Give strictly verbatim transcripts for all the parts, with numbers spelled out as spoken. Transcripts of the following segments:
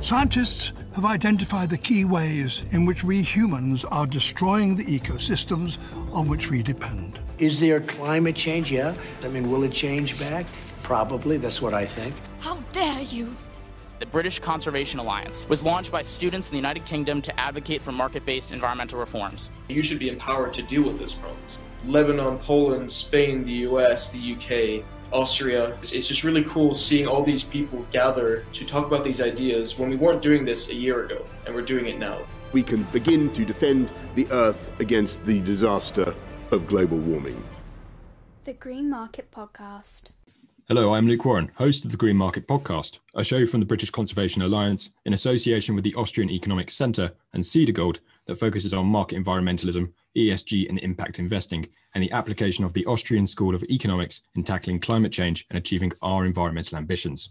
Scientists have identified the key ways in which we humans are destroying the ecosystems on which we depend. Is there climate change? Yeah. I mean, will it change back? Probably. That's what I think. How dare you? The British Conservation Alliance was launched by students in the United Kingdom to advocate for market-based environmental reforms. You should be empowered to deal with those problems. Lebanon, Poland, Spain, the U S, the U K, Austria. It's, it's just really cool seeing all these people gather to talk about these ideas when we weren't doing this a year ago, and we're doing it now. We can begin to defend the Earth against the disaster of global warming. The Green Market Podcast. Hello, I'm Luke Warren, host of the Green Market Podcast, a show from the British Conservation Alliance in association with the Austrian Economics Center and Cedar Gold that focuses on market environmentalism, E S G and impact investing, and the application of the Austrian School of Economics in tackling climate change and achieving our environmental ambitions.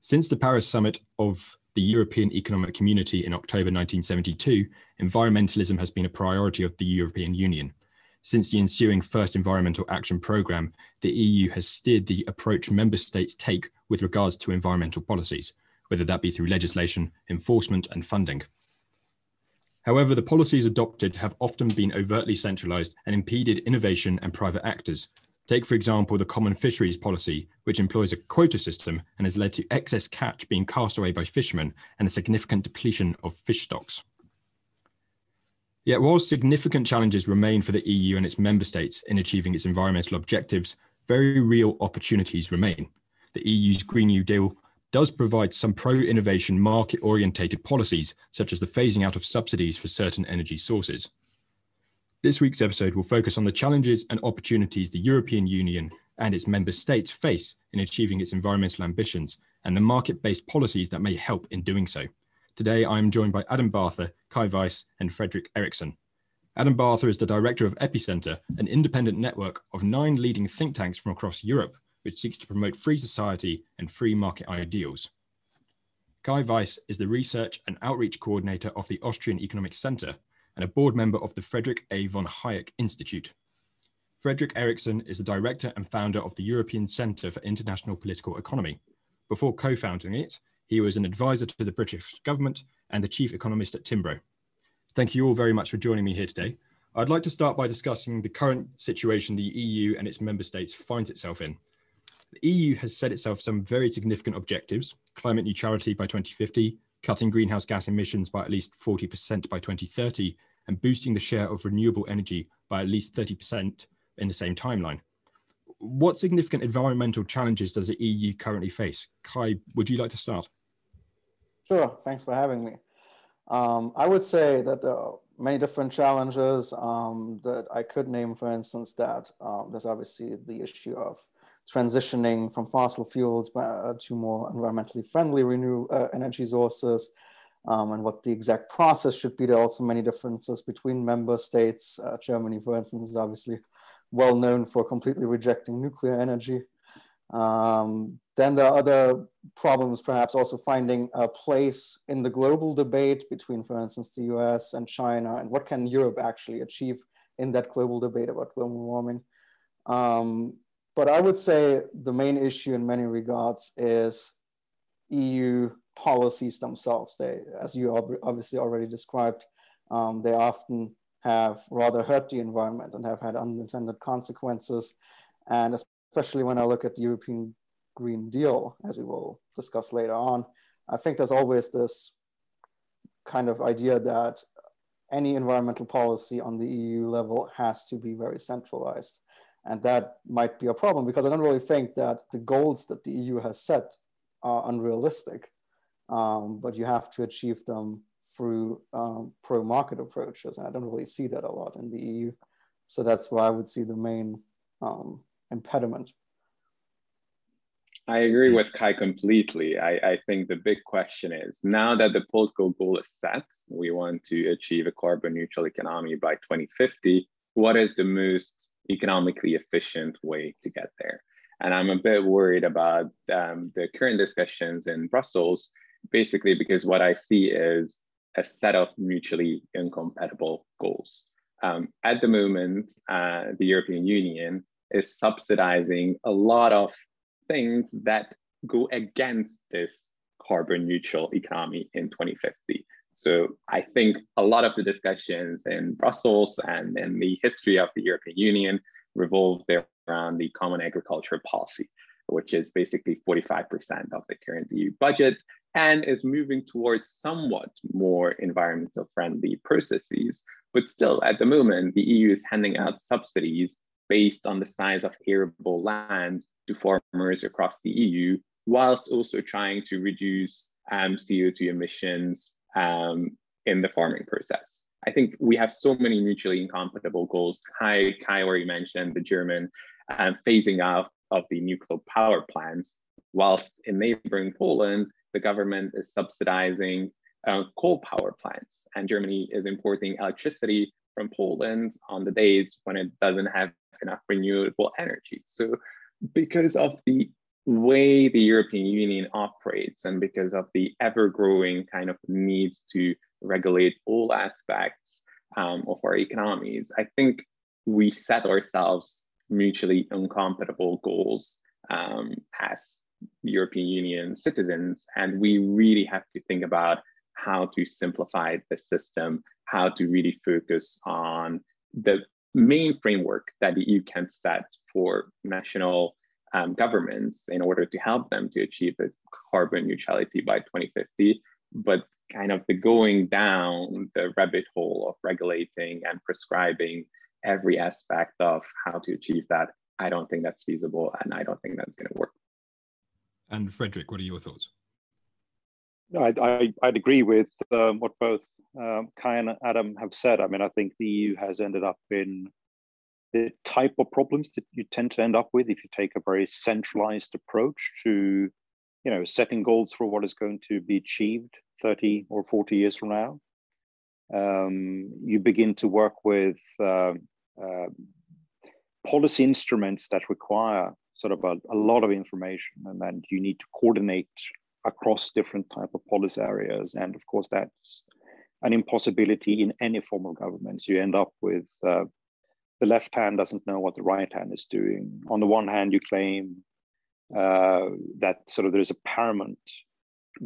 Since the Paris summit of the European Economic Community in October nineteen seventy-two, environmentalism has been a priority of the European Union. Since the ensuing first Environmental Action Programme, the E U has steered the approach member states take with regards to environmental policies, whether that be through legislation, enforcement and funding. However, the policies adopted have often been overtly centralised and impeded innovation and private actors. Take, for example, the Common Fisheries Policy, which employs a quota system and has led to excess catch being cast away by fishermen and a significant depletion of fish stocks. Yet while significant challenges remain for the E U and its member states in achieving its environmental objectives, very real opportunities remain. The E U's Green New Deal does provide some pro-innovation market-orientated policies, such as the phasing out of subsidies for certain energy sources. This week's episode will focus on the challenges and opportunities the European Union and its member states face in achieving its environmental ambitions and the market-based policies that may help in doing so. Today, I'm joined by Adam Bartha, Kai Weiss, and Fredrik Erixon. Adam Bartha is the director of Epicenter, an independent network of nine leading think tanks from across Europe, which seeks to promote free society and free market ideals. Kai Weiss is the research and outreach coordinator of the Austrian Economics Center and a board member of the Friedrich A. von Hayek Institute. Fredrik Erixon is the director and founder of the European Centre for International Political Economy. Before co-founding it, he was an advisor to the British government and the chief economist at Timbro. Thank you all very much for joining me here today. I'd like to start by discussing the current situation the E U and its member states finds itself in. The E U has set itself some very significant objectives: climate neutrality by twenty fifty, cutting greenhouse gas emissions by at least forty percent by twenty thirty, and boosting the share of renewable energy by at least thirty percent in the same timeline. What significant environmental challenges does the E U currently face? Kai, would you like to start? Sure, thanks for having me. Um, I would say that there are many different challenges um, that I could name, for instance, that um, there's obviously the issue of transitioning from fossil fuels to more environmentally friendly renew uh, energy sources um, and what the exact process should be. There are also many differences between member states. Uh, Germany, for instance, is obviously well known for completely rejecting nuclear energy. Um, then there are other problems, perhaps also finding a place in the global debate between, for instance, the U S and China, and what can Europe actually achieve in that global debate about global warming. Um, but I would say the main issue in many regards is E U policies themselves. They, as you obviously already described, um, they often have rather hurt the environment and have had unintended consequences. And especially when I look at the European Green Deal, as we will discuss later on, I think there's always this kind of idea that any environmental policy on the E U level has to be very centralized. And that might be a problem because I don't really think that the goals that the E U has set are unrealistic, um, but you have to achieve them through um, pro-market approaches. And I don't really see that a lot in the E U. So that's why I would see the main um, impediment. I agree with Kai completely. I, I think the big question is, now that the political goal is set, we want to achieve a carbon neutral economy by twenty fifty, what is the most economically efficient way to get there? And I'm a bit worried about um, the current discussions in Brussels, basically because what I see is a set of mutually incompatible goals. Um, at the moment, uh, the European Union is subsidizing a lot of things that go against this carbon neutral economy in twenty fifty. So I think a lot of the discussions in Brussels and in the history of the European Union revolved around the Common Agricultural Policy, which is basically forty-five percent of the current E U budget and is moving towards somewhat more environmental friendly processes. But still, at the moment, the E U is handing out subsidies based on the size of arable land to farmers across the E U, whilst also trying to reduce um, C O two emissions um, in the farming process. I think we have so many mutually incompatible goals. Kai, Kai already mentioned the German um, phasing out of the nuclear power plants, whilst in neighboring Poland, the government is subsidizing uh, coal power plants, and Germany is importing electricity from Poland on the days when it doesn't have enough renewable energy. So because of the way the European Union operates and because of the ever-growing kind of need to regulate all aspects um, of our economies, I think we set ourselves mutually incompatible goals um, as European Union citizens, and we really have to think about how to simplify the system, how to really focus on the main framework that the E U can set for national um, governments in order to help them to achieve this carbon neutrality by twenty fifty, but kind of the going down the rabbit hole of regulating and prescribing every aspect of how to achieve that, I don't think that's feasible, and I don't think that's going to work. And Fredrik, what are your thoughts? No, I, I, I'd agree with um, what both um, Kai and Adam have said. I mean, I think the E U has ended up in the type of problems that you tend to end up with if you take a very centralized approach to, you know, setting goals for what is going to be achieved thirty or forty years from now. Um, you begin to work with uh, uh, policy instruments that require sort of a, a lot of information, and then you need to coordinate across different type of policy areas. And of course, that's an impossibility in any form of governments. You end up with uh, the left hand doesn't know what the right hand is doing. On the one hand, you claim uh, that sort of there's a paramount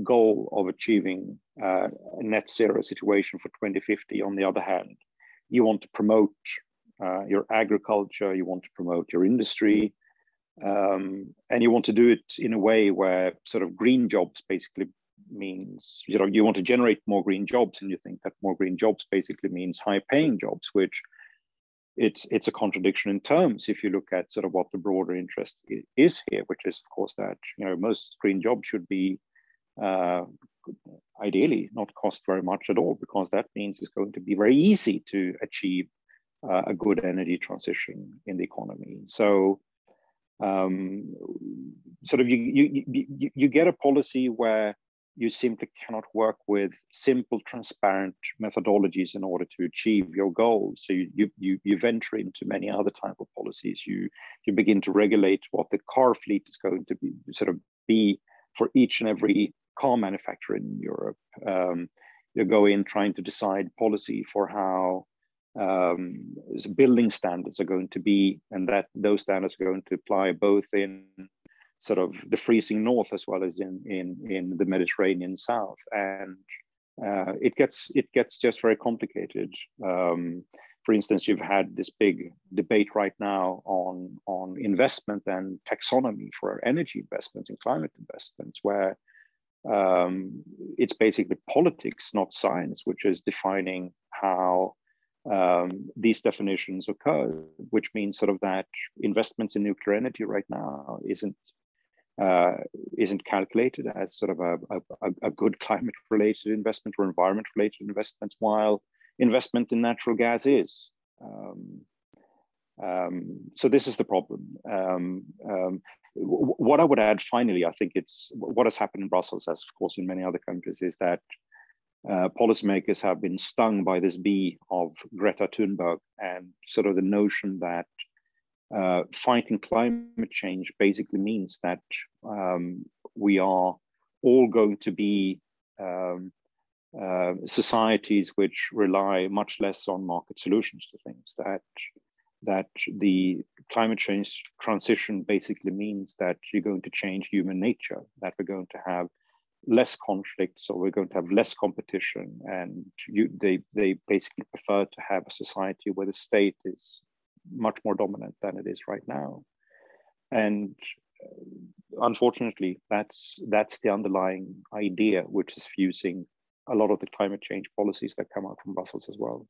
goal of achieving uh, a net zero situation for twenty fifty. On the other hand, you want to promote uh, your agriculture, you want to promote your industry, Um, and you want to do it in a way where sort of green jobs basically means, you know, you want to generate more green jobs, and you think that more green jobs basically means high paying jobs, which it's, it's a contradiction in terms if you look at sort of what the broader interest is here, which is of course that, you know, most green jobs should be uh, ideally not cost very much at all, because that means it's going to be very easy to achieve uh, a good energy transition in the economy. So Um, sort of you, you, you, you get a policy where you simply cannot work with simple, transparent methodologies in order to achieve your goals. So you, you, you, you venture into many other type of policies. You, you begin to regulate what the car fleet is going to be, sort of be for each and every car manufacturer in Europe. Um, you go in trying to decide policy for how Um, building standards are going to be, and that those standards are going to apply both in sort of the freezing north as well as in in, in the Mediterranean south. And uh, it gets it gets just very complicated. Um, for instance, you've had this big debate right now on on investment and taxonomy for energy investments and climate investments, where um, it's basically politics, not science, which is defining how Um, these definitions occur, which means sort of that investments in nuclear energy right now isn't uh, isn't calculated as sort of a, a, a good climate-related investment or environment-related investment, while investment in natural gas is. Um, um, so this is the problem. Um, um, what I would add finally, I think it's what has happened in Brussels, as of course in many other countries, is that Uh, policymakers have been stung by this bee of Greta Thunberg and sort of the notion that uh, fighting climate change basically means that um, we are all going to be um, uh, societies which rely much less on market solutions to things, that that the climate change transition basically means that you're going to change human nature, that we're going to have less conflict, so we're going to have less competition, and you, they, they basically prefer to have a society where the state is much more dominant than it is right now. And unfortunately, that's, that's the underlying idea, which is fusing a lot of the climate change policies that come out from Brussels as well.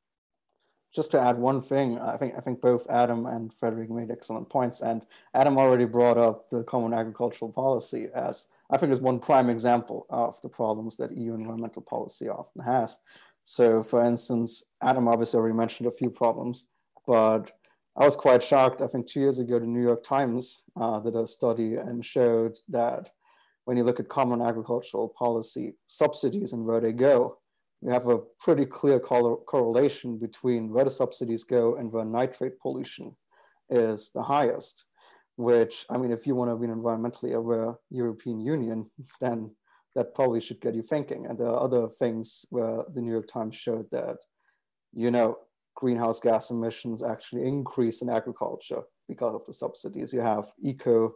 Just to add one thing, I think I think both Adam and Fredrik made excellent points, and Adam already brought up the Common Agricultural Policy as, I think, is one prime example of the problems that E U environmental policy often has. So, for instance, Adam obviously already mentioned a few problems, but I was quite shocked. I think two years ago, the New York Times uh, did a study and showed that when you look at Common Agricultural Policy subsidies and where they go, we have a pretty clear correlation between where the subsidies go and where nitrate pollution is the highest, which, I mean, if you want to be an environmentally aware European Union, then that probably should get you thinking. And there are other things where the New York Times showed that, you know, greenhouse gas emissions actually increase in agriculture because of the subsidies. You have eco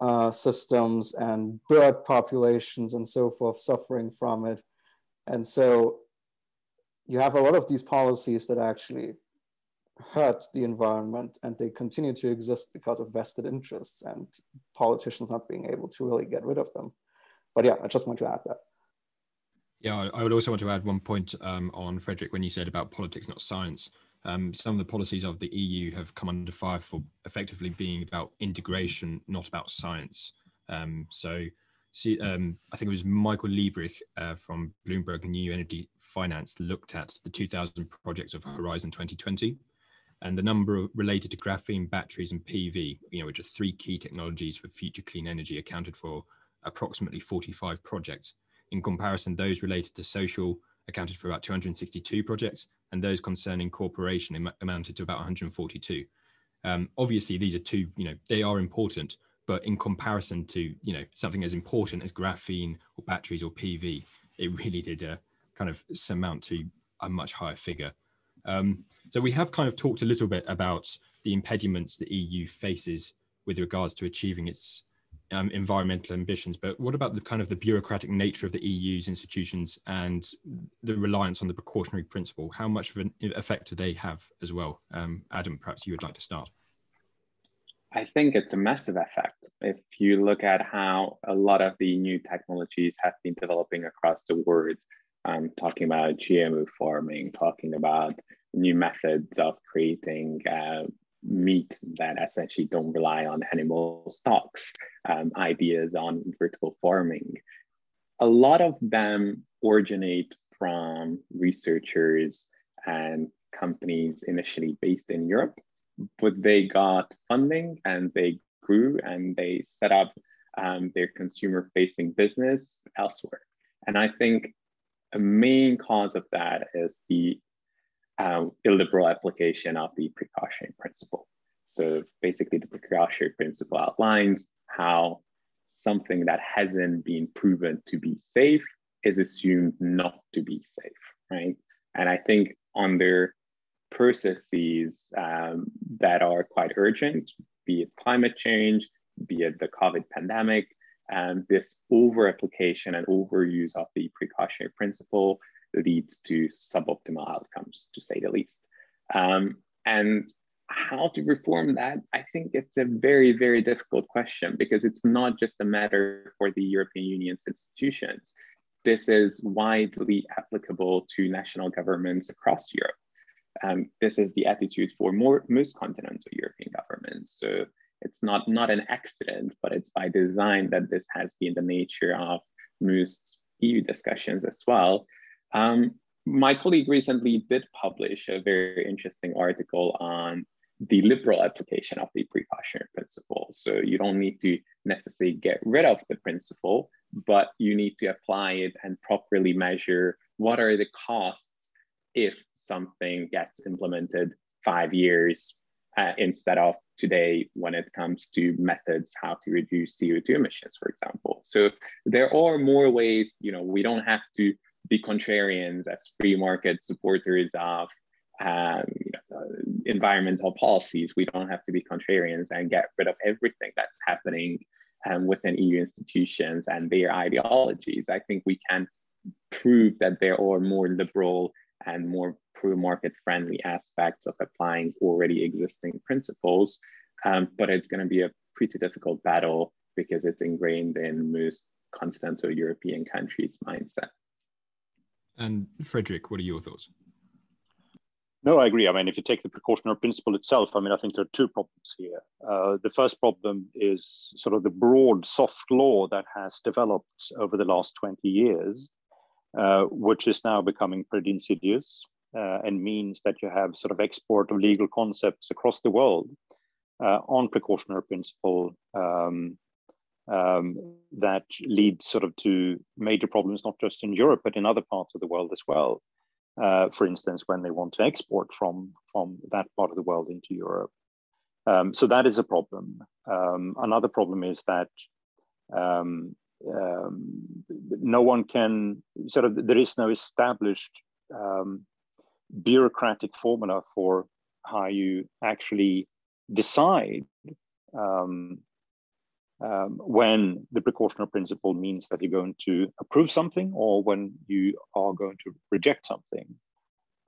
uh, systems and bird populations and so forth suffering from it. And so you have a lot of these policies that actually hurt the environment, and they continue to exist because of vested interests and politicians not being able to really get rid of them. But yeah, I just want to add that. Yeah, I would also want to add one point um, on Fredrik, when you said about politics, not science. Um, some of the policies of the E U have come under fire for effectively being about integration, not about science. Um, so. See, um, I think it was Michael Liebreich uh, from Bloomberg New Energy Finance looked at the two thousand projects of Horizon twenty twenty, and the number of, related to graphene batteries and P V, you know, which are three key technologies for future clean energy, accounted for approximately forty-five projects. In comparison, those related to social accounted for about two hundred sixty-two projects, and those concerning corporation am amounted to about one hundred forty-two. Um, obviously, these are two, you know, they are important, but in comparison to, you know, something as important as graphene or batteries or P V, it really did uh, kind of surmount to a much higher figure. Um, so we have kind of talked a little bit about the impediments the E U faces with regards to achieving its um, environmental ambitions, but what about the kind of the bureaucratic nature of the E U's institutions and the reliance on the precautionary principle? How much of an effect do they have as well? Um, Adam, perhaps you would like to start. I think it's a massive effect. If you look at how a lot of the new technologies have been developing across the world, I'm talking about G M O farming, talking about new methods of creating uh, meat that essentially don't rely on animal stocks, um, ideas on vertical farming. A lot of them originate from researchers and companies initially based in Europe, but they got funding and they grew and they set up um, their consumer-facing business elsewhere. And I think a main cause of that is the uh, illiberal application of the precautionary principle. So basically the precautionary principle outlines how something that hasn't been proven to be safe is assumed not to be safe, right? And I think on their processes um, that are quite urgent, be it climate change, be it the COVID pandemic, and this over-application and overuse of the precautionary principle leads to suboptimal outcomes, to say the least. Um, and how to reform that, I think it's a very, very difficult question, because it's not just a matter for the European Union's institutions. This is widely applicable to national governments across Europe. Um, this is the attitude for more, most continental European governments. So it's not, not an accident, but it's by design that this has been the nature of most E U discussions as well. Um, my colleague recently did publish a very interesting article on the liberal application of the precautionary principle. So you don't need to necessarily get rid of the principle, but you need to apply it and properly measure what are the costs if something gets implemented five years uh, instead of today when it comes to methods how to reduce C O two emissions, for example. So there are more ways, you know, we don't have to be contrarians as free market supporters of um, you know, environmental policies. We don't have to be contrarians and get rid of everything that's happening um, within E U institutions and their ideologies, I think we can prove that there are more liberal and more pro-market friendly aspects of applying already existing principles. Um, but it's going to be a pretty difficult battle because it's ingrained in most continental European countries' mindset. And Fredrik, what are your thoughts? No, I agree. I mean, if you take the precautionary principle itself, I mean, I think there are two problems here. Uh, the first problem is sort of the broad soft law that has developed over the last twenty years, uh, which is now becoming pretty insidious uh, and means that you have sort of export of legal concepts across the world uh, on precautionary principle um, um, that leads sort of to major problems, not just in Europe, but in other parts of the world as well. Uh, for instance, when they want to export from, from that part of the world into Europe. Um, so that is a problem. Um, another problem is that um, um, no one can, sort of, there is no established um, bureaucratic formula for how you actually decide um, Um, when the precautionary principle means that you're going to approve something or when you are going to reject something.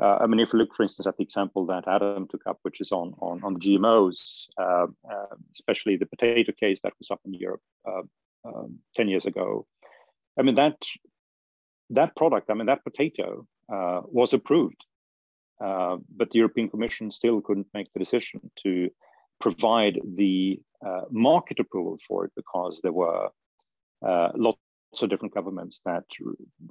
Uh, I mean, if you look, for instance, at the example that Adam took up, which is on, on, on the G M Os, uh, uh, especially the potato case that was up in Europe uh, um, ten years ago. I mean, that, that product, I mean, that potato uh, was approved, uh, but the European Commission still couldn't make the decision to provide the uh, market approval for it because there were uh, lots of different governments that,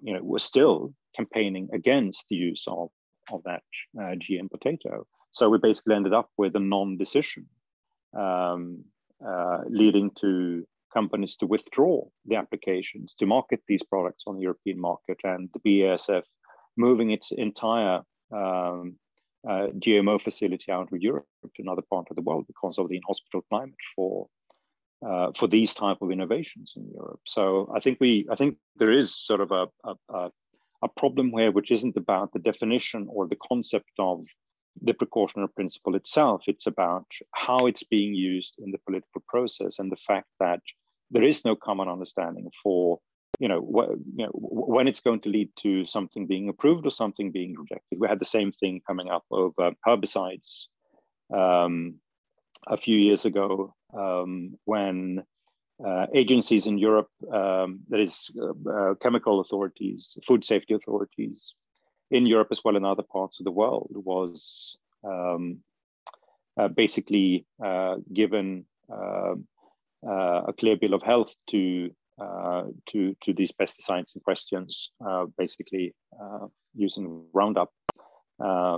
you know, were still campaigning against the use of, of that uh, G M potato. So we basically ended up with a non-decision um, uh, leading to companies to withdraw the applications to market these products on the European market, and the B A S F moving its entire um, Uh, G M O facility out of Europe to another part of the world because of the in-hospital climate for uh, for these type of innovations in Europe. So I think we I think there is sort of a a, a problem here, which isn't about the definition or the concept of the precautionary principle itself. It's about how it's being used in the political process and the fact that there is no common understanding for You know, you know, when it's going to lead to something being approved or something being rejected. We had the same thing coming up over herbicides um, a few years ago um, when uh, agencies in Europe, um, that is uh, uh, chemical authorities, food safety authorities in Europe as well in other parts of the world, was um, uh, basically uh, given uh, uh, a clear bill of health to Uh, to, to these pesticides in questions, uh, basically uh, using Roundup. Uh,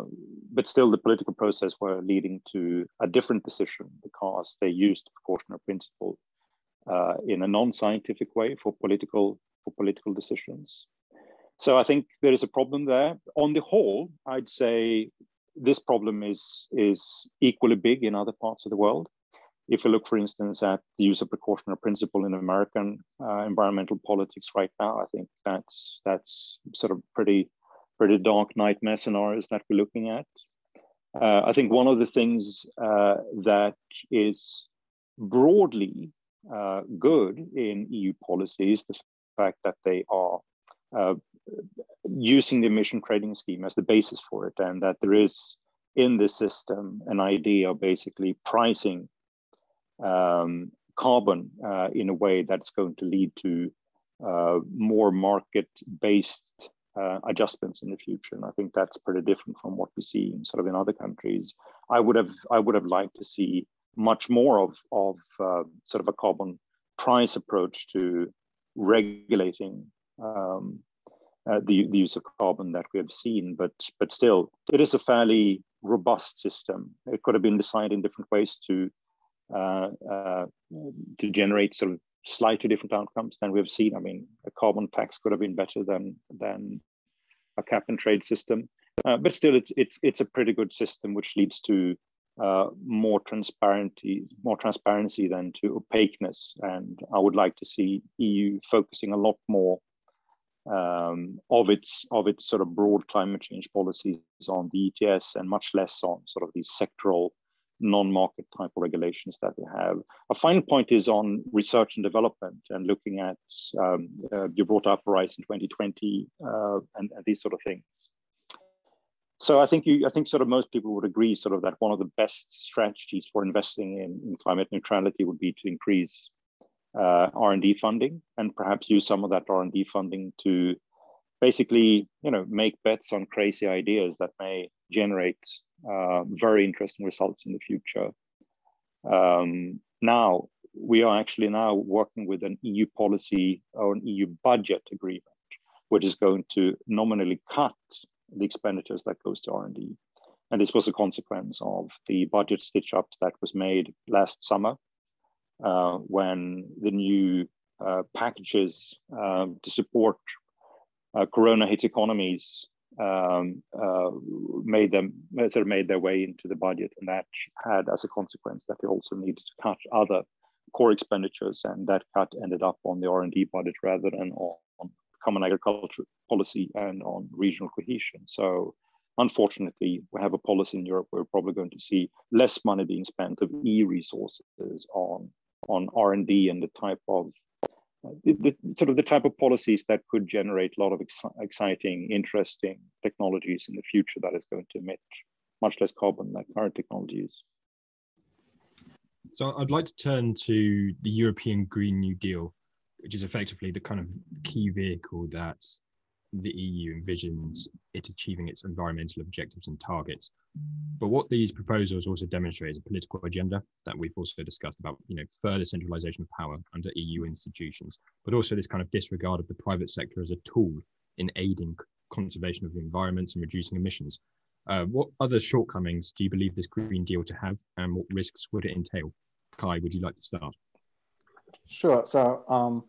but still the political process were leading to a different decision because they used precautionary principle uh, in a non-scientific way for political, for political decisions. So I think there is a problem there. On the whole, I'd say this problem is, is equally big in other parts of the world. If you look, for instance, at the use of precautionary principle in American uh, environmental politics right now, I think that's that's sort of pretty, pretty dark nightmare scenarios that we're looking at. Uh, I think one of the things uh, that is broadly uh, good in E U policy is the fact that they are uh, using the emission trading scheme as the basis for it, and that there is in this system an idea of basically pricing Um, carbon uh, in a way that's going to lead to uh, more market-based uh, adjustments in the future. And I think that's pretty different from what we see in sort of in other countries. I would have I would have liked to see much more of, of uh, sort of a carbon price approach to regulating um, uh, the, the use of carbon that we have seen, but but still it is a fairly robust system. It could have been designed in different ways to Uh, uh, to generate sort of slightly different outcomes than we've seen. I mean, a carbon tax could have been better than than a cap and trade system, uh, but still, it's it's it's a pretty good system which leads to uh, more transparency, more transparency than to opaqueness. And I would like to see E U focusing a lot more um, of its of its sort of broad climate change policies on the E T S and much less on sort of these sectoral non-market type of regulations that we have. A final point is on research and development and looking at, um, uh, you brought up Horizon twenty twenty uh, and, and these sort of things. So I think you, I think sort of most people would agree sort of that one of the best strategies for investing in, in climate neutrality would be to increase uh, R and D funding and perhaps use some of that R and D funding to basically, you know, make bets on crazy ideas that may generate uh, very interesting results in the future. Um, now, we are actually now working with an E U policy or an E U budget agreement, which is going to nominally cut the expenditures that goes to R and D. And this was a consequence of the budget stitch-up that was made last summer uh, when the new uh, packages uh, to support uh, Corona hit economies um, uh, made them sort of made their way into the budget. And that had as a consequence that they also needed to cut other core expenditures. And that cut ended up on the R and D budget rather than on Common Agricultural Policy and on regional cohesion. So unfortunately, we have a policy in Europe where we're probably going to see less money being spent of E U resources on, on R and D and the type of, the, the, sort of the type of policies that could generate a lot of ex exciting, interesting technologies in the future that is going to emit much less carbon than current technologies. So I'd like to turn to the European Green New Deal, which is effectively the kind of key vehicle that the E U envisions it achieving its environmental objectives and targets. But what these proposals also demonstrate is a political agenda that we've also discussed about, you know, further centralisation of power under E U institutions, but also this kind of disregard of the private sector as a tool in aiding conservation of the environment and reducing emissions. Uh, what other shortcomings do you believe this Green Deal to have, and what risks would it entail? Kai, would you like to start? Sure. So, um,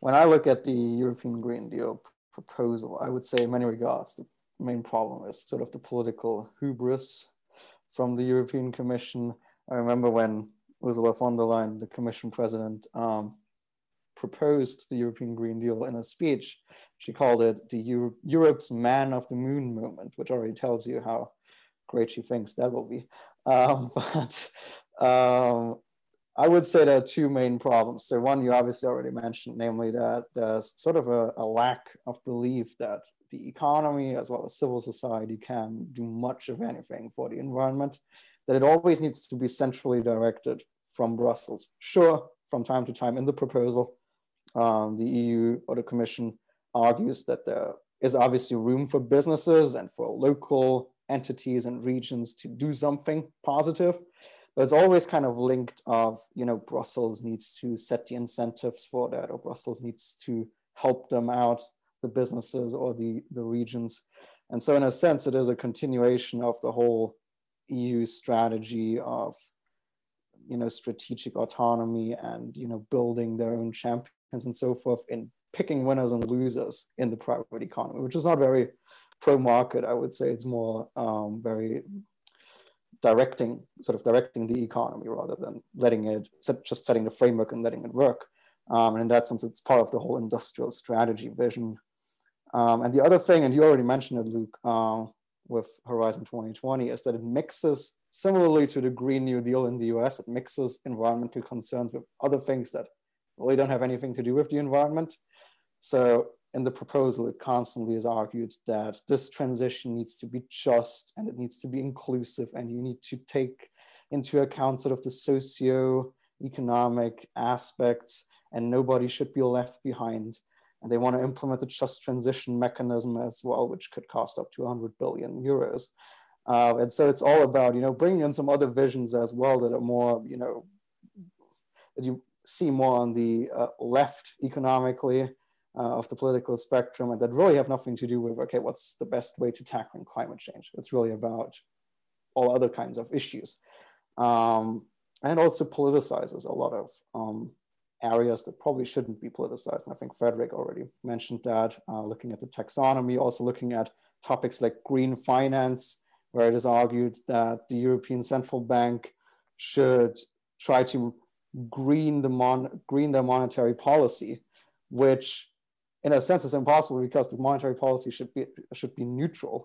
when I look at the European Green Deal proposal, I would say in many regards, the main problem is sort of the political hubris from the European Commission. I remember when Ursula von der Leyen, the Commission President, um, proposed the European Green Deal in a speech. She called it the Euro Europe's Man of the Moon moment, which already tells you how great she thinks that will be. Um, but um, I would say there are two main problems. So one you obviously already mentioned, namely that there's sort of a, a lack of belief that the economy as well as civil society can do much of anything for the environment, that it always needs to be centrally directed from Brussels. Sure, from time to time in the proposal, um, the E U or the Commission argues that there is obviously room for businesses and for local entities and regions to do something positive. But it's always kind of linked of, you know, Brussels needs to set the incentives for that, or Brussels needs to help them out, the businesses or the, the regions. And so in a sense, it is a continuation of the whole E U strategy of, you know, strategic autonomy and, you know, building their own champions and so forth, in picking winners and losers in the private economy, which is not very pro-market. I would say it's more um, very... directing, sort of directing the economy rather than letting it, just setting the framework and letting it work. Um, and in that sense, it's part of the whole industrial strategy vision. Um, and the other thing, and you already mentioned it, Luke, uh, with Horizon twenty twenty, is that it mixes, similarly to the Green New Deal in the U S, it mixes environmental concerns with other things that really don't have anything to do with the environment. So in the proposal, it constantly is argued that this transition needs to be just and it needs to be inclusive, and you need to take into account sort of the socio-economic aspects, and nobody should be left behind. And they want to implement the just transition mechanism as well, which could cost up to one hundred billion euros. Uh, and so it's all about, you know, bringing in some other visions as well that are more, you know, that you see more on the uh, left economically, Uh, of the political spectrum, and that really have nothing to do with, okay, what's the best way to tackling climate change? It's really about all other kinds of issues. Um, and it also politicizes a lot of um, areas that probably shouldn't be politicized. And I think Fredrik already mentioned that, uh, looking at the taxonomy, also looking at topics like green finance, where it is argued that the European Central Bank should try to green the, mon green their monetary policy, which in a sense, it's impossible because the monetary policy should be should be neutral.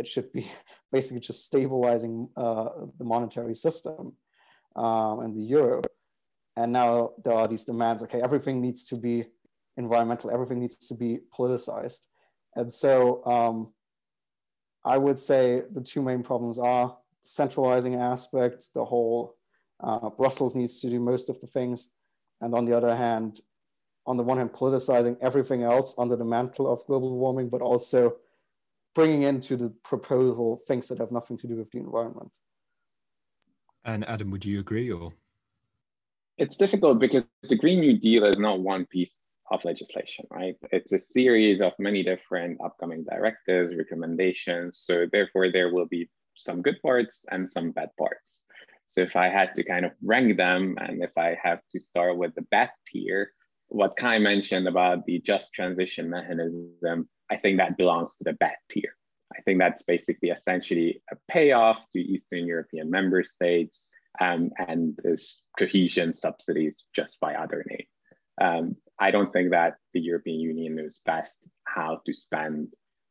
It should be basically just stabilizing uh, the monetary system. um, and the euro. And now there are these demands, okay, everything needs to be environmental, everything needs to be politicized. And so um, I would say the two main problems are centralizing aspect, the whole uh, Brussels needs to do most of the things. And on the other hand, on the one hand, politicizing everything else under the mantle of global warming, but also bringing into the proposal things that have nothing to do with the environment. And Adam, would you agree or? It's difficult because the Green New Deal is not one piece of legislation, right? It's a series of many different upcoming directives, recommendations. So therefore there will be some good parts and some bad parts. So if I had to kind of rank them, and if I have to start with the bad tier, what Kai mentioned about the just transition mechanism, I think that belongs to the bad tier. I think that's basically essentially a payoff to Eastern European member states um, and this cohesion subsidies just by other name. Um, I don't think that the European Union knows best how to spend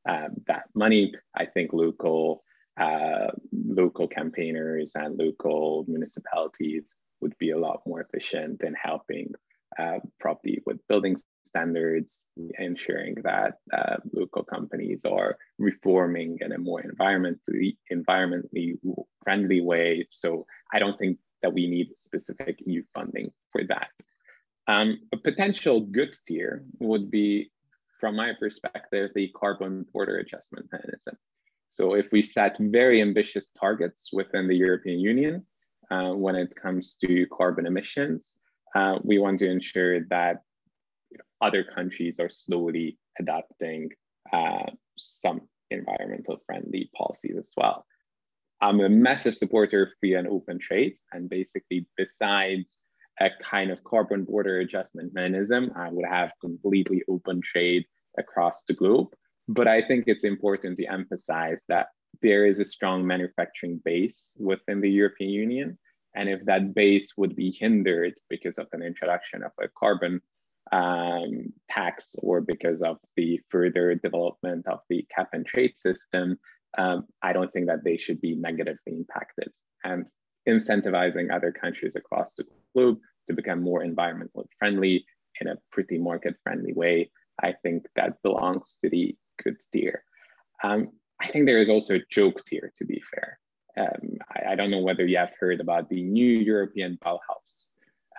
um, that money. I think local, uh, local campaigners and local municipalities would be a lot more efficient in helping uh, properly with building standards, ensuring that uh, local companies are reforming in a more environmentally environmentally friendly way. So I don't think that we need specific E U funding for that. Um, a potential good tier would be, from my perspective, the carbon border adjustment mechanism. So if we set very ambitious targets within the European Union uh, when it comes to carbon emissions, uh, we want to ensure that other countries are slowly adopting uh, some environmental friendly policies as well. I'm a massive supporter of free and open trade. And basically, besides a kind of carbon border adjustment mechanism, I would have completely open trade across the globe. But I think it's important to emphasize that there is a strong manufacturing base within the European Union. And if that base would be hindered because of an introduction of a carbon um tax or because of the further development of the cap and trade system, um, I don't think that they should be negatively impacted, and incentivizing other countries across the globe to become more environmentally friendly in a pretty market friendly way, I think that belongs to the good tier. Um, I think there is also a joke tier, to be fair. Um, I, I don't know whether you have heard about the new European Bauhaus.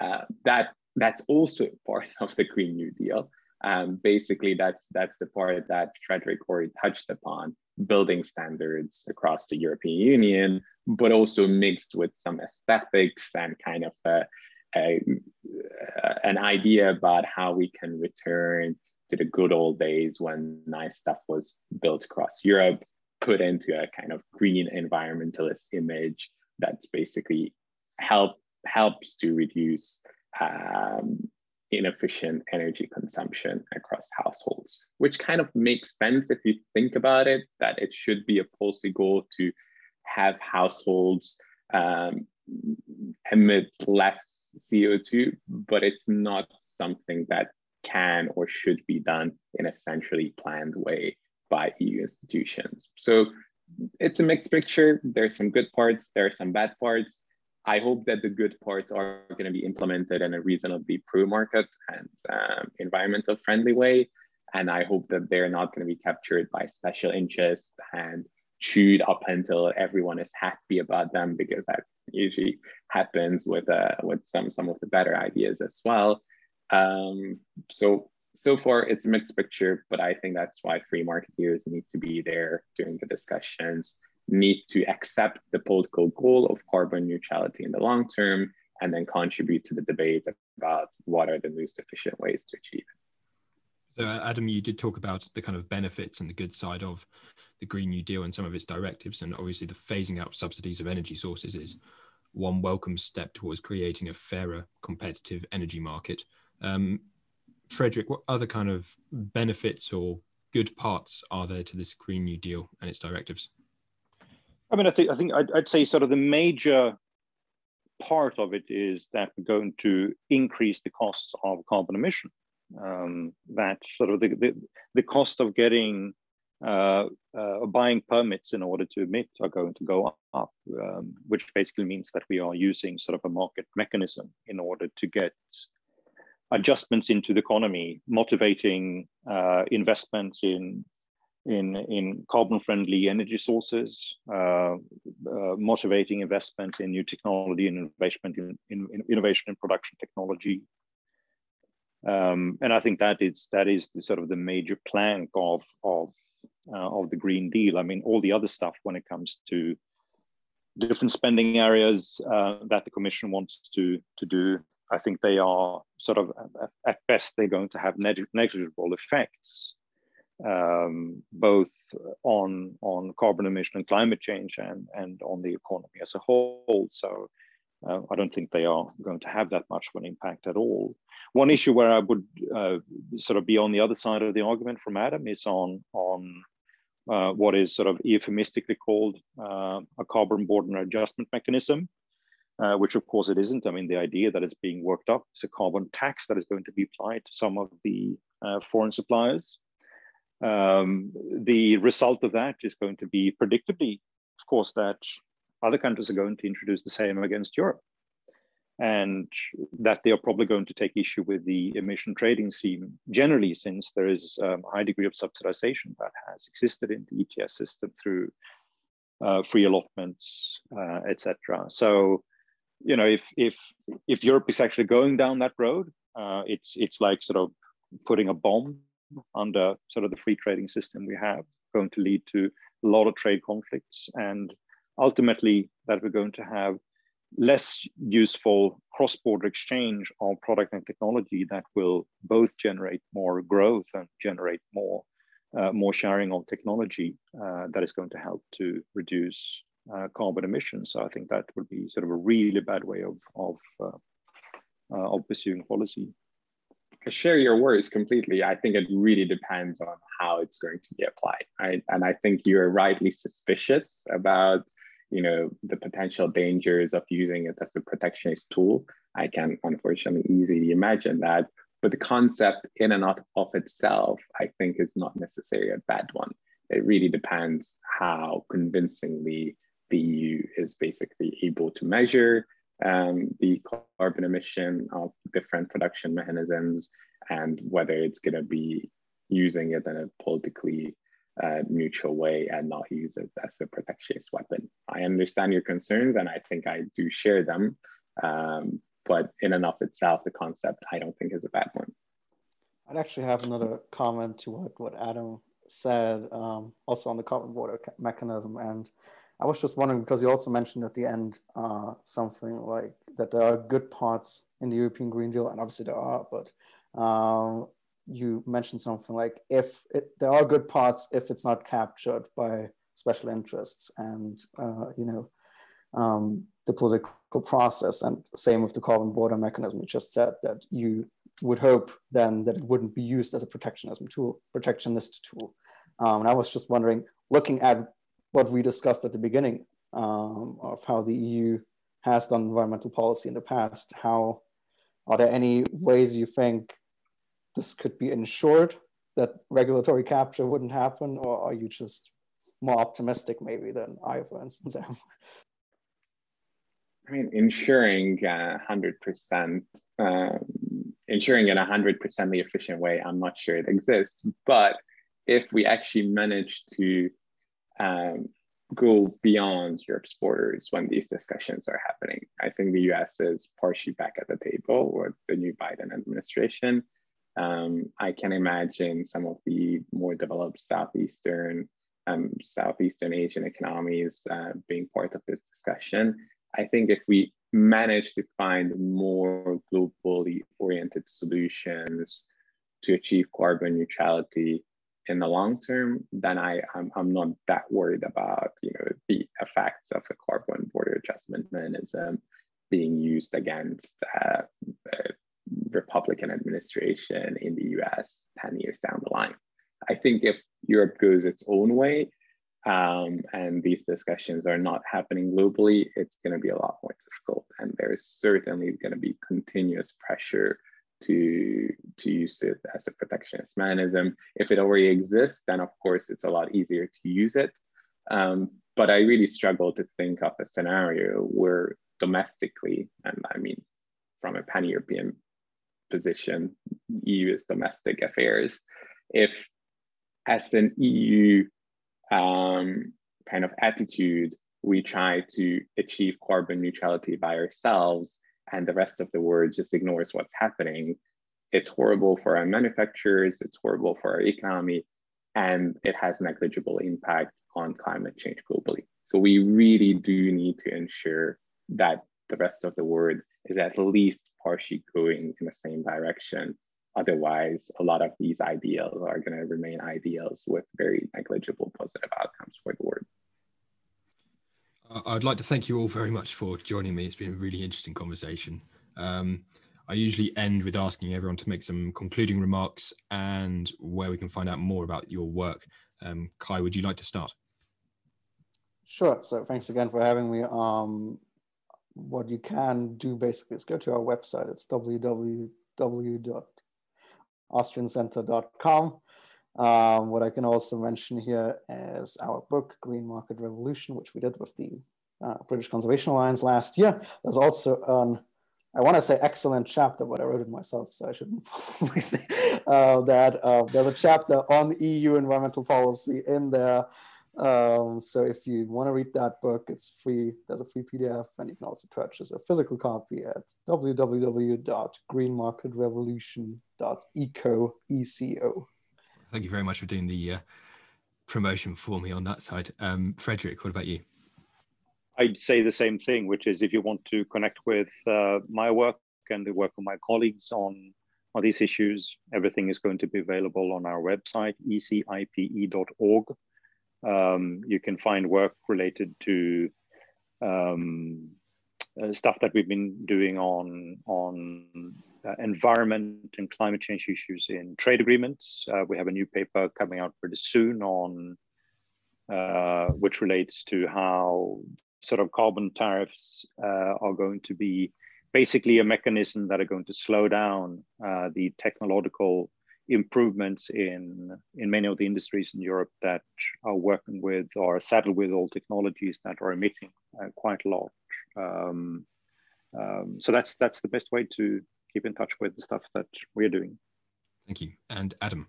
Uh, that That's also part of the Green New Deal. Um, basically, that's that's the part that Fredrik already touched upon, building standards across the European Union, but also mixed with some aesthetics and kind of a, a, an idea about how we can return to the good old days when nice stuff was built across Europe, put into a kind of green environmentalist image that's basically help helps to reduce Um, inefficient energy consumption across households, which kind of makes sense if you think about it, that it should be a policy goal to have households um, emit less C O two, but it's not something that can or should be done in a centrally planned way by E U institutions. So it's a mixed picture. There's some good parts, there are some bad parts. I hope that the good parts are going to be implemented in a reasonably pro-market and um, environmental friendly way. And I hope that they're not going to be captured by special interests and chewed up until everyone is happy about them, because that usually happens with, uh, with some, some of the better ideas as well. Um, so, so far it's a mixed picture, but I think that's why free marketeers need to be there during the discussions, need to accept the political goal of carbon neutrality in the long term, and then contribute to the debate about what are the most efficient ways to achieve it. So Adam, you did talk about the kind of benefits and the good side of the Green New Deal and some of its directives, and obviously the phasing out subsidies of energy sources is one welcome step towards creating a fairer, competitive energy market. Um, Fredrik, what other kind of benefits or good parts are there to this Green New Deal and its directives? I mean, I think, I think I'd, I'd say sort of the major part of it is that we're going to increase the costs of carbon emission. Um, that sort of the, the, the cost of getting uh, uh, buying permits in order to emit are going to go up, um, which basically means that we are using sort of a market mechanism in order to get adjustments into the economy, motivating uh, investments in in in carbon-friendly energy sources, uh, uh, motivating investment in new technology and investment in, in, in innovation in production technology. Um, and I think that is that is the sort of the major plank of of uh, of the Green Deal. I mean, all the other stuff when it comes to different spending areas uh, that the Commission wants to to do, I think they are sort of, at best, they're going to have negligible effects, um, both on on carbon emission and climate change, and and on the economy as a whole. So uh, I don't think they are going to have that much of an impact at all. One issue where I would uh, sort of be on the other side of the argument from Adam is on on uh, what is sort of euphemistically called uh, a carbon border adjustment mechanism. Uh, which of course it isn't. I mean, the idea that is being worked up is a carbon tax that is going to be applied to some of the uh, foreign suppliers. Um, the result of that is going to be predictably, of course, that other countries are going to introduce the same against Europe, and that they are probably going to take issue with the emission trading scheme generally, since there is um, a high degree of subsidization that has existed in the E T S system through uh, free allotments, uh, et cetera. So, you know, if if if Europe is actually going down that road, uh, it's it's like sort of putting a bomb under sort of the free trading system we have, going to lead to a lot of trade conflicts, and ultimately that we're going to have less useful cross-border exchange of product and technology that will both generate more growth and generate more uh, more sharing of technology uh, that is going to help to reduce Uh, carbon emissions. So I think that would be sort of a really bad way of of, uh, uh, of pursuing policy. I share your worries completely. I think it really depends on how it's going to be applied, right? And I think you're rightly suspicious about, you know, the potential dangers of using it as a protectionist tool. I can unfortunately easily imagine that, but the concept in and of itself, I think, is not necessarily a bad one. It really depends how convincingly the E U is basically able to measure um, the carbon emission of different production mechanisms, and whether it's going to be using it in a politically uh, neutral way and not use it as a protectionist weapon. I understand your concerns, and I think I do share them, um, but in and of itself, the concept I don't think is a bad one. I'd actually have another comment to what, what Adam said, um, also on the carbon border mechanism. And I was just wondering, because you also mentioned at the end uh, something like that there are good parts in the European Green Deal, and obviously there are, but uh, you mentioned something like if it, there are good parts if it's not captured by special interests and, uh, you know, um, the political process, and same with the carbon border mechanism. You just said that you would hope then that it wouldn't be used as a protectionism tool, protectionist tool. Um, and I was just wondering, looking at what we discussed at the beginning um, of how the E U has done environmental policy in the past, how are there any ways you think this could be ensured that regulatory capture wouldn't happen, or are you just more optimistic maybe than I, for instance, am? I mean, ensuring uh, one hundred percent um, ensuring in a one hundred percent efficient way, I'm not sure it exists. But if we actually manage to um, go beyond Europe's borders when these discussions are happening, I think the U S is partially back at the table with the new Biden administration. Um, I can imagine some of the more developed Southeastern, um, Southeastern Asian economies uh, being part of this discussion. I think if we manage to find more globally oriented solutions to achieve carbon neutrality in the long term, then I, I'm, I'm not that worried about, you know, the effects of a carbon border adjustment mechanism being used against uh, the Republican administration in the U S ten years down the line. I think if Europe goes its own way, Um, and these discussions are not happening globally, it's going to be a lot more difficult. And there is certainly going to be continuous pressure to, to use it as a protectionist mechanism. If it already exists, then of course it's a lot easier to use it. Um, but I really struggle to think of a scenario where domestically, and I mean, from a pan-European position, E U's domestic affairs, if as an E U um, kind of attitude, we try to achieve carbon neutrality by ourselves and the rest of the world just ignores what's happening, it's horrible for our manufacturers, it's horrible for our economy, and it has negligible impact on climate change globally. So we really do need to ensure that the rest of the world is at least partially going in the same direction. Otherwise, a lot of these ideals are going to remain ideals with very negligible positive outcomes for the world. I'd like to thank you all very much for joining me. It's been a really interesting conversation. Um, I usually end with asking everyone to make some concluding remarks and where we can find out more about your work. Um, Kai, would you like to start? Sure. So thanks again for having me. Um, what you can do basically is go to our website. It's w w w dot austrian center dot com. Um, what I can also mention here is our book, Green Market Revolution, which we did with the uh, British Conservation Alliance last year. There's also an, I want to say excellent chapter, but I wrote it myself, so I shouldn't probably say uh, that. Uh, there's a chapter on E U environmental policy in there. Um, so if you want to read that book, it's free. There's a free P D F, and you can also purchase a physical copy at w w w dot green market revolution dot e c o. Thank you very much for doing the uh, promotion for me on that side. Um, Fredrik, what about you? I'd say the same thing, which is if you want to connect with uh, my work and the work of my colleagues on, on these issues, everything is going to be available on our website, e c i p e dot org. Um, you can find work related to um, uh, stuff that we've been doing on, on Uh, environment and climate change issues in trade agreements. Uh, we have a new paper coming out pretty soon on uh, which relates to how sort of carbon tariffs uh, are going to be basically a mechanism that are going to slow down uh, the technological improvements in, in many of the industries in Europe that are working with or are saddled with old technologies that are emitting uh, quite a lot. Um, um, so that's, that's the best way to keep in touch with the stuff that we're doing. Thank you. And Adam?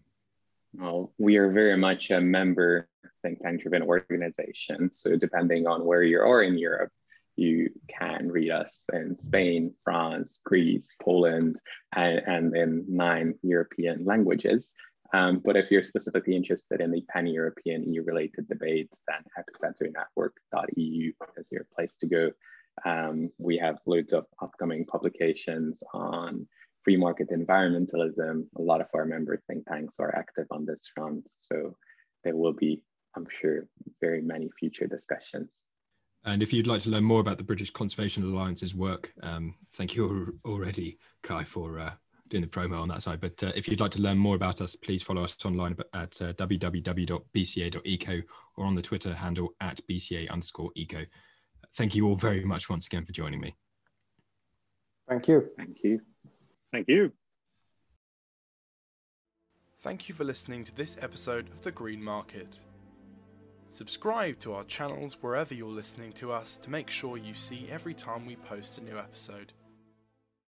Well, we are very much a member think tank-driven organization. So depending on where you are in Europe, you can read us in Spain, France, Greece, Poland, and, and in nine European languages. Um, but if you're specifically interested in the pan-European E U-related debate, then epicenter network dot e u is your place to go. Um, we have loads of upcoming publications on free market environmentalism. A lot of our member think tanks are active on this front, so there will be, I'm sure, very many future discussions. And if you'd like to learn more about the British Conservation Alliance's work, um, thank you already, Kai, for uh, doing the promo on that side. But uh, if you'd like to learn more about us, please follow us online at uh, w w w dot b c a dot eco or on the Twitter handle at b c a underscore eco. Thank you all very much once again for joining me. Thank you. Thank you. Thank you. Thank you for listening to this episode of The Green Market. Subscribe to our channels wherever you're listening to us to make sure you see every time we post a new episode.